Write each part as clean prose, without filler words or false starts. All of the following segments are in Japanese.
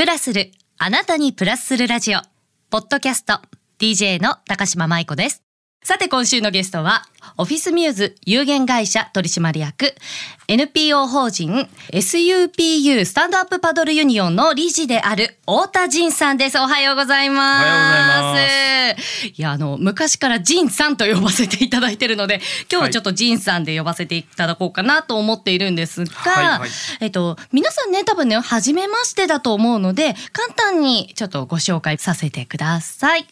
プラする、あなたにプラスするラジオポッドキャスト DJ の高島舞子です。さて今週のゲストはオフィスミューズ有限会社取締役 NPO 法人 SUPU スタンドアップパドルユニオンの理事である太田仁さんです。おはようございます。おはようございます。いや昔から仁さんと呼ばせていただいてるので今日はちょっと仁さんで呼ばせていただこうかなと思っているんですが、皆さんね多分ね初めましてだと思うので簡単にちょっとご紹介させてください。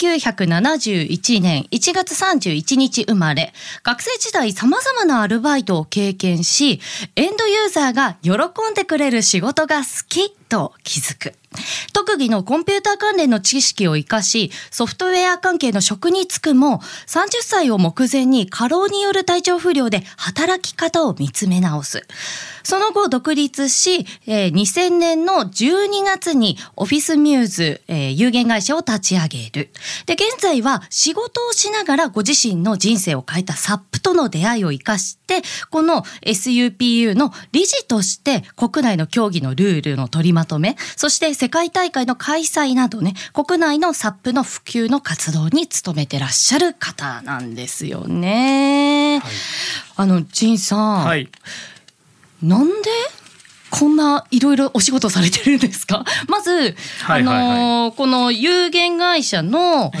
1971年1月31日生まれ、学生時代様々なアルバイトを経験し、エンドユーザーが喜んでくれる仕事が好きと気づく。特技のコンピューター関連の知識を活かし、ソフトウェア関係の職に就くも、30歳を目前に過労による体調不良で働き方を見つめ直す。その後独立し、2000年の12月にオフィスミューズ、有限会社を立ち上げる。で、現在は仕事をしながらご自身の人生を変えたサップとの出会いを生かして、この SUPU の理事として国内の競技のルールの取りまとめ、そして世界大会の開催などね、国内のサップの普及の活動に努めてらっしゃる方なんですよね。はい、仁さん、はい、なんでこんないろいろお仕事されてるんですか？まず、この有限会社の、オフ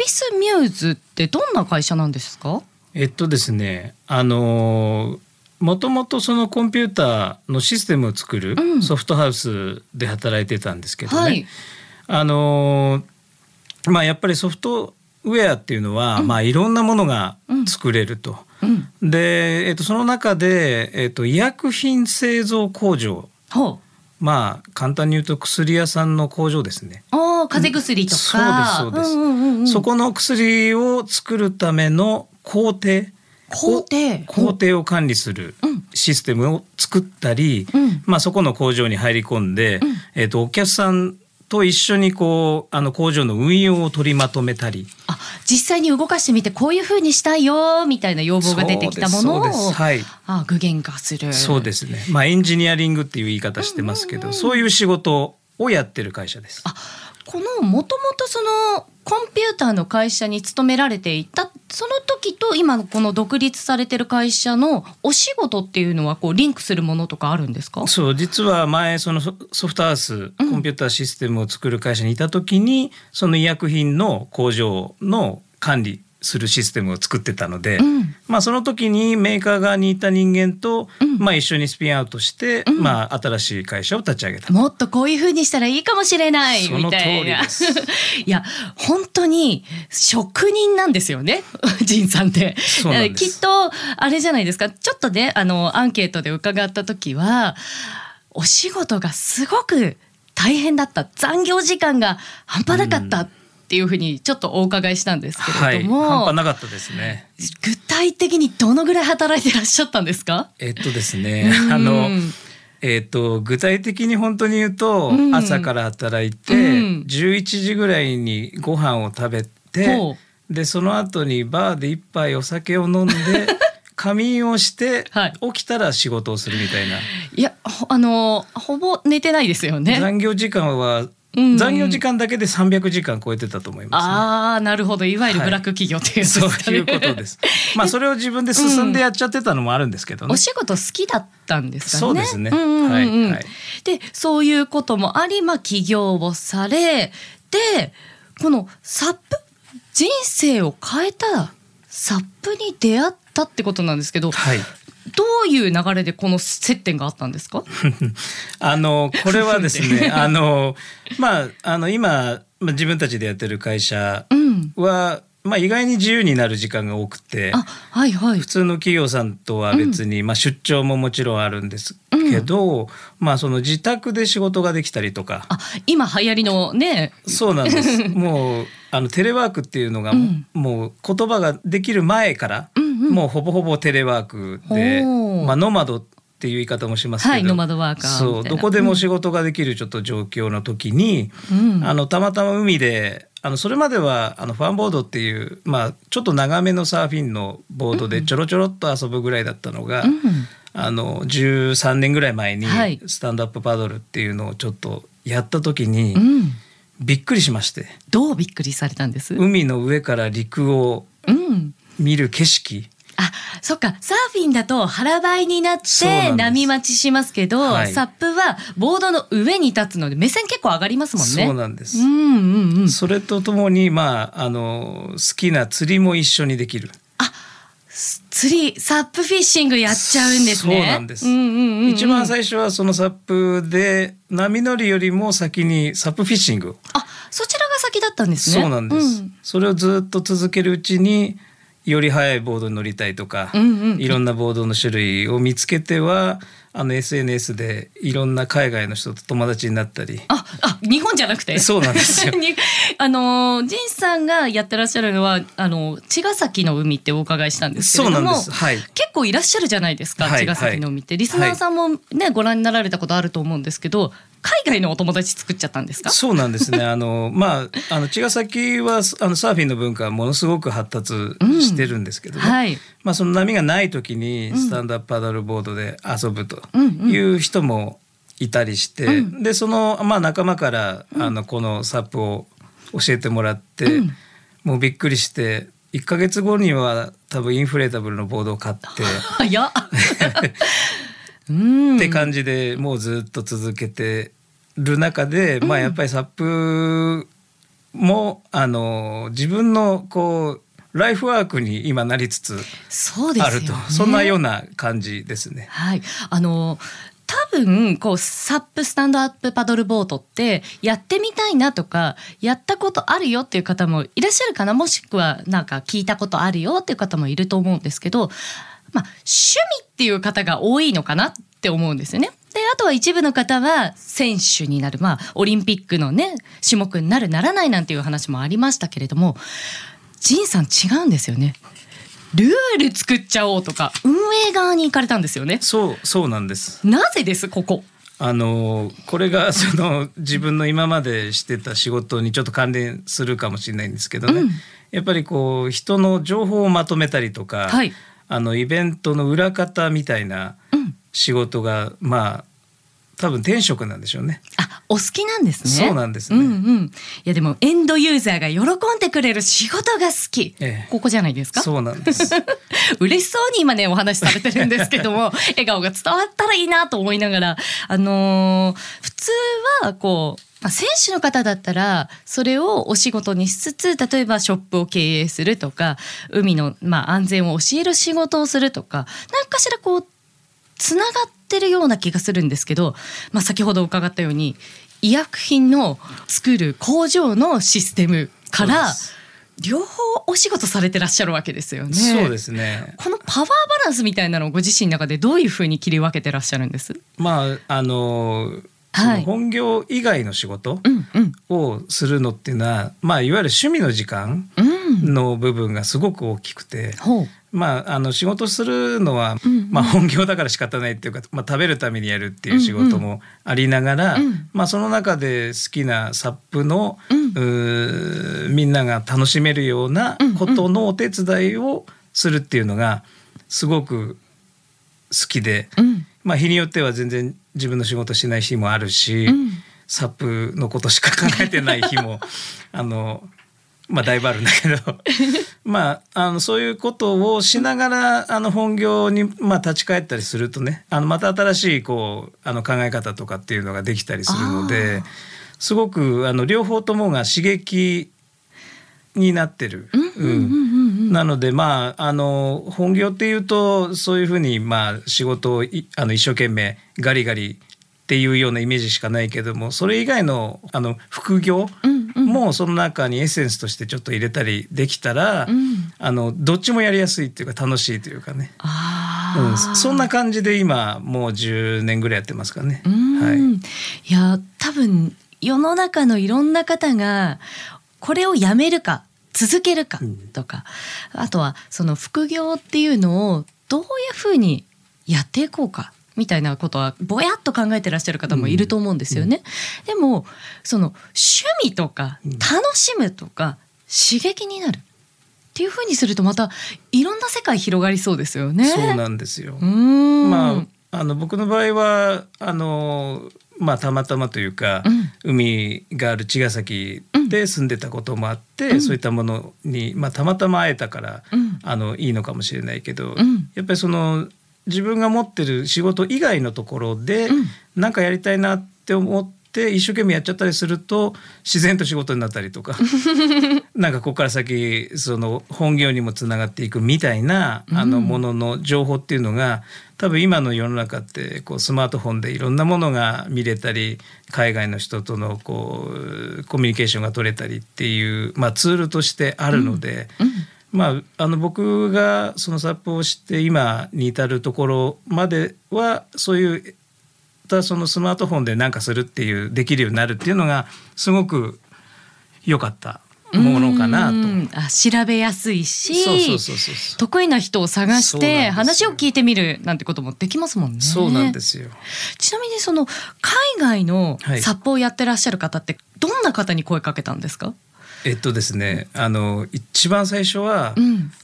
ィスミューズってどんな会社なんですか？ですね、もともとそのコンピューターのシステムを作るソフトハウスで働いてたんですけどね、やっぱりソフトウェアっていうのは、いろんなものが作れると、で、その中で、医薬品製造工場、簡単に言うと薬屋さんの工場ですね。風邪薬とか、そうです。そこの薬を作るための工程を管理するシステムを作ったり、そこの工場に入り込んで、お客さんと一緒にこう工場の運用を取りまとめたり、実際に動かしてみてこういう風にしたいよみたいな要望が出てきたものを具現化する。そうですね、エンジニアリングっていう言い方してますけど、そういう仕事をやってる会社です。この元々そのコンピューターの会社に勤められていたその時と今のこの独立されてる会社のお仕事っていうのはこうリンクするものとかあるんですか？そう、実は前そのソフトハウス、コンピューターシステムを作る会社にいた時に、その医薬品の工場の管理するシステムを作ってたので、その時にメーカー側にいた人間と、一緒にスピンアウトして、新しい会社を立ち上げた。もっとこういう風にしたらいいかもしれないみたいな。その通りですいや本当に職人なんですよね仁さんって。そうなんです。きっとあれじゃないですか、ちょっとねアンケートで伺った時はお仕事がすごく大変だった、残業時間が半端なかった、っていうふうにちょっとお伺いしたんですけれども、半端なかったですね。具体的にどのぐらい働いてらっしゃったんですか？ですね、具体的に本当に言うと、朝から働いて、11時ぐらいにご飯を食べて、でその後にバーで一杯お酒を飲んで仮眠をして、起きたら仕事をするみたいな。いやほぼ寝てないですよね。残業時間だけで300時間超えてたと思います、ね。なるほど、いわゆるブラック企業っていう、そういうことです。それを自分で進んでやっちゃってたのもあるんですけどね。お仕事好きだったんですかね。そうですね。でそういうこともあり、起業をされで、このサップ、人生を変えたサップに出会ったってことなんですけど。どういう流れでこの接点があったんですか？これはですね今自分たちでやってる会社は、意外に自由になる時間が多くて、普通の企業さんとは別に、出張ももちろんあるんですけど、その自宅で仕事ができたりとか。今流行りのね。そうなんですもうテレワークっていうのが、もう言葉ができる前から、もうほぼほぼテレワークで、ノマドっていう言い方もしますけど、ノマドワーカーみたいな。そう、どこでも仕事ができるちょっと状況の時に、たまたま海でそれまではファンボードっていう、ちょっと長めのサーフィンのボードでちょろちょろっと遊ぶぐらいだったのが、13年ぐらい前にスタンドアップパドルっていうのをちょっとやった時に、びっくりしまして、うん、どうびっくりされたんです？海の上から陸を見る景色、うんあ、そっか、サーフィンだと腹ばいになって波待ちしますけど、はい、サップはボードの上に立つので目線結構上がりますもんね。そうなんです、うんうんうん、それとともに、好きな釣りも一緒にできる。あ、釣り、サップフィッシングやっちゃうんですね。そうなんです、うんうんうんうん、一番最初はそのサップで波乗りよりも先にサップフィッシング、あ、そちらが先だったんですね。そうなんです、うん、それをずっと続けるうちにより速いボードに乗りたいとか、うんうんうん、いろんなボードの種類を見つけてはSNS でいろんな海外の人と友達になったり。あ、日本じゃなくて。そうなんですよ仁さんがやってらっしゃるのは茅ヶ崎の海ってお伺いしたんですけれども、そうなんです、はい、結構いらっしゃるじゃないですか、はい、茅ヶ崎の海ってリスナーさんも、ねはい、ご覧になられたことあると思うんですけど、海外のお友達作っちゃったんですか？そうなんですね茅ヶ崎はサーフィンの文化はものすごく発達してるんですけど、ねうんはいその波がない時にスタンドアップパドルボードで遊ぶという人もいたりして、うんうん、でその、仲間からこのサップを教えてもらって、うん、もうびっくりして1ヶ月後には多分インフレータブルのボードを買って早っって感じでもうずっと続けてる中で、やっぱりサップも自分のこうライフワークに今なりつつあると。そうですよね、そんなような感じですね。はい、多分こうサップスタンドアップパドルボートってやってみたいなとかやったことあるよっていう方もいらっしゃるかな、もしくはなんか聞いたことあるよっていう方もいると思うんですけど、趣味っていう方が多いのかなって思うんですよね。であとは一部の方は選手になる、オリンピックのね種目になるならないなんていう話もありましたけれども、仁さん違うんですよね。ルール作っちゃおうとか運営側に行かれたんですよね。そうなんです。なぜです？これが自分の今までしてた仕事にちょっと関連するかもしれないんですけどね、うん、やっぱりこう人の情報をまとめたりとか、はい、イベントの裏方みたいな仕事が、多分転職なんでしょうね。あ、お好きなんですね。そうなんですね、うんうん、いやでもエンドユーザーが喜んでくれる仕事が好き、ここじゃないですか。そうなんです嬉しそうに今ねお話しされてるんですけども笑顔が伝わったらいいなと思いながら、普通はこう選手の方だったらそれをお仕事にしつつ、例えばショップを経営するとか海の、安全を教える仕事をするとか何かしらこうつながってるような気がするんですけど、先ほど伺ったように医薬品の作る工場のシステムから両方お仕事されてらっしゃるわけですよね。そうですね。このパワーバランスみたいなのをご自身の中でどういうふうに切り分けてらっしゃるんです？その本業以外の仕事をするのっていうのは、いわゆる趣味の時間の部分がすごく大きくて、仕事するのは、本業だから仕方ないっていうか、食べるためにやるっていう仕事もありながら、その中で好きなサップの、みんなが楽しめるようなことのお手伝いをするっていうのがすごく好きで、日によっては全然自分の仕事しない日もあるし、サップのことしか考えてない日もだいぶあるんだけどそういうことをしながら本業に、立ち返ったりするとね、また新しいこう考え方とかっていうのができたりするので、すごく両方ともが刺激になってる、なので本業っていうとそういうふうに仕事を一生懸命ガリガリっていうようなイメージしかないけども、それ以外の副業もその中にエッセンスとしてちょっと入れたりできたら、どっちもやりやすいっていうか楽しいというかね、そんな感じで今もう10年ぐらいやってますかね。いや多分世の中のいろんな方がこれをやめるか続けるかとか、あとはその副業っていうのをどういうふうにやっていこうかみたいなことはぼやっと考えてらっしゃる方もいると思うんですよね、でもその趣味とか楽しむとか刺激になるっっていう風にするとまたいろんな世界広がりそうですよね。そうなんですよ。まあ、僕の場合はまあ、たまたまというか、海がある茅ヶ崎で住んでたこともあって、そういったものに、まあ、たまたま会えたから、いいのかもしれないけど、やっぱりその自分が持ってる仕事以外のところでなんかやりたいなって思って一生懸命やっちゃったりすると自然と仕事になったりとかなんかここから先その本業にもつながっていくみたいなものの情報っていうのが多分今の世の中ってこうスマートフォンでいろんなものが見れたり海外の人とのこうコミュニケーションが取れたりっていう、まあ、ツールとしてあるので、まあ、僕がそのサップをして今に至るところまではそういうそのスマートフォンで何かするっていうできるようになるっていうのがすごく良かったものかなと。調べやすいし、そう得意な人を探して話を聞いてみるなんてこともできますもんね。そうなんですよ。ちなみにその海外のサップをやってらっしゃる方ってどんな方に声かけたんですか？ですね、一番最初は、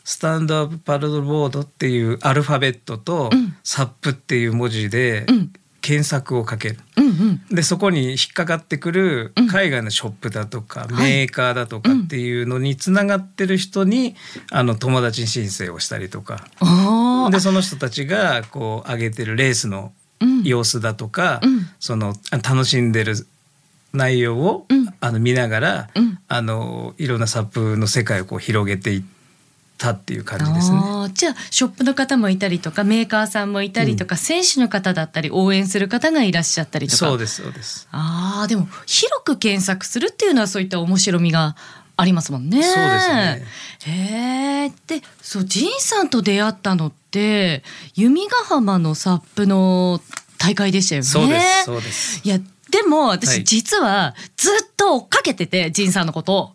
スタンドアップパドルボードっていうアルファベットと、サップっていう文字で、検索をかける、でそこに引っかかってくる海外のショップだとか、メーカーだとかっていうのにつながってる人に友達申請をしたりとかでその人たちがこう上げてるレースの様子だとか、その楽しんでる内容を、見ながら、いろんなサップの世界をこう広げていってたっていう感じですね。じゃあショップの方もいたりとかメーカーさんもいたりとか、選手の方だったり応援する方がいらっしゃったりとか。そうです。でも広く検索するっていうのはそういった面白みがありますもんね。そうですね。で、ジンさんと出会ったのって弓ヶ浜のサップの大会でしたよね。そうです。いやでも私実はずっと追っかけてて、ジンさんのことを。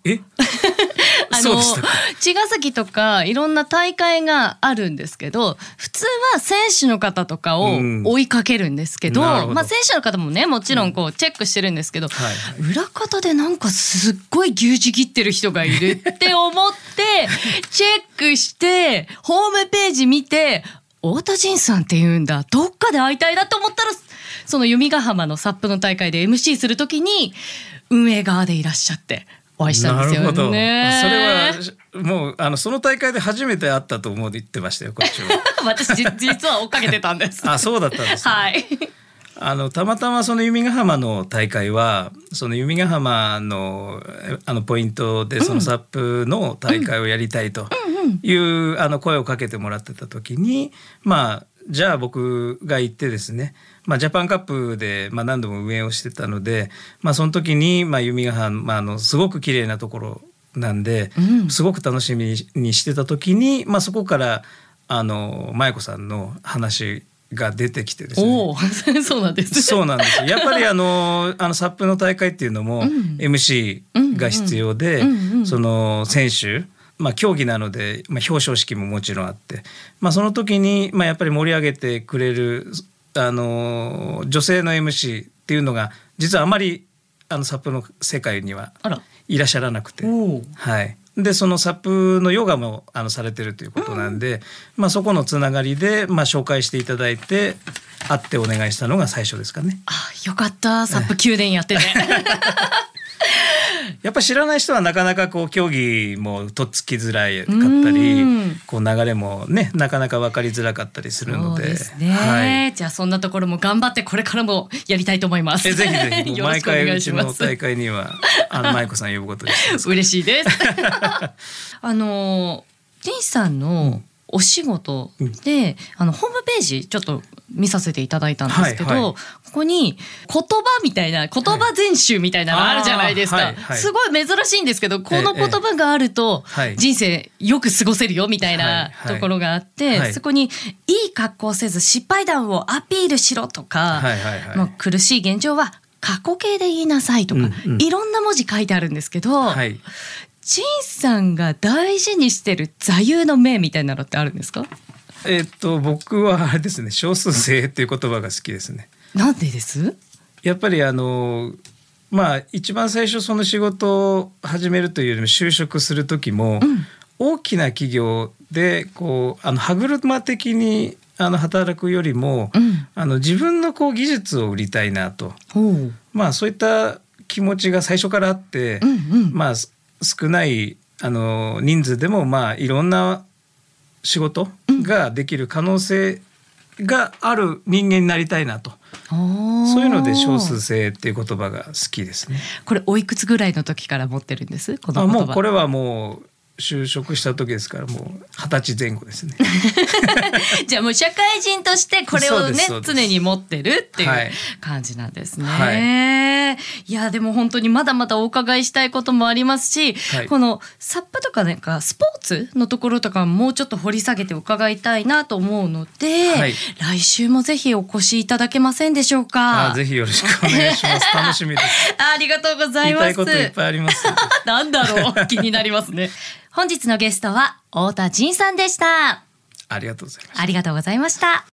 茅ヶ崎とかいろんな大会があるんですけど、普通は選手の方とかを追いかけるんですけど、まあ、選手の方もねもちろんこうチェックしてるんですけど、裏方でなんかすっごい牛耳切ってる人がいるって思ってチェックしてホームページ見て太田仁さんって言うんだ、どっかで会いたいなと思ったら、その弓ヶ浜のサップの大会で MC する時に運営側でいらっしゃってお会いしたんですよね。なるほど。それはもうその大会で初めて会ったと思って言ってましたよ、こっちは。私実は追っかけてたんです。あ、そうだったんですね。はい。たまたまその弓ヶ浜の大会はその弓ヶ浜のポイントでそのサップの大会をやりたいという、声をかけてもらってた時に、まあじゃあ僕が行ってですね、まあ、ジャパンカップでまあ何度も運営をしてたので、まあ、その時にまあ弓ヶ浜、まあ、すごく綺麗なところなんで、すごく楽しみにしてた時に、まあ、そこから舞子さんの話が出てきてですね。そうなんです。やっぱりサップの大会っていうのも MC が必要で、その選手まあ、競技なので、まあ、表彰式ももちろんあって、まあ、その時に、まあ、やっぱり盛り上げてくれる女性の MC っていうのが実はあまりサップの世界にはいらっしゃらなくて、はい、でそのサップのヨガもされてるということなんで、まあ、そこのつながりで、まあ、紹介していただいて会ってお願いしたのが最初ですかね。よかった、サップ宮殿やってねやっぱり知らない人はなかなかこう競技もとっつきづらいかったり、こう流れもねなかなか分かりづらかったりするので。そうですね、はい、じゃあそんなところも頑張ってこれからもやりたいと思います。ぜひ毎回うちの大会には舞子さん呼ぶことです嬉しいです仁さんのお仕事で、ホームページちょっと見させていただいたんですけど、ここに言葉全集みたいなのあるじゃないですか、すごい珍しいんですけど、この言葉があると人生よく過ごせるよみたいなところがあって、そこにいい格好せず失敗談をアピールしろとか、もう苦しい現状は過去形で言いなさいとか、いろんな文字書いてあるんですけど、仁さんが大事にしてる座右の銘みたいなのってあるんですか？僕はあれですね、少数精っていう言葉が好きですね。なんでです？やっぱりまあ一番最初その仕事を始めるというよりも就職する時も、大きな企業でこう歯車的に働くよりも、うん、自分のこう技術を売りたいなと、まあ、そういった気持ちが最初からあって、うんうん、まあ、少ない人数でも、まあ、いろんな仕事ができる可能性がある人間になりたいなと、うん、そういうので少数精鋭っていう言葉が好きですね。これおいくつぐらいの時から持ってるんです？この言葉。もうこれはもう就職した時ですから、もう20歳前後ですねじゃあもう社会人としてこれをね常に持ってるっていう感じなんですね、はい、いやでも本当にまだまだお伺いしたいこともありますし、はい、このサップとかなんかスポーツのところとかもうちょっと掘り下げて伺いたいなと思うので、はい、来週もぜひお越しいただけませんでしょうか？ぜひよろしくお願いします楽しみですありがとうございます。言いたいこといっぱいありますなんだろう気になりますね本日のゲストは太田仁さんでした。ありがとうございました。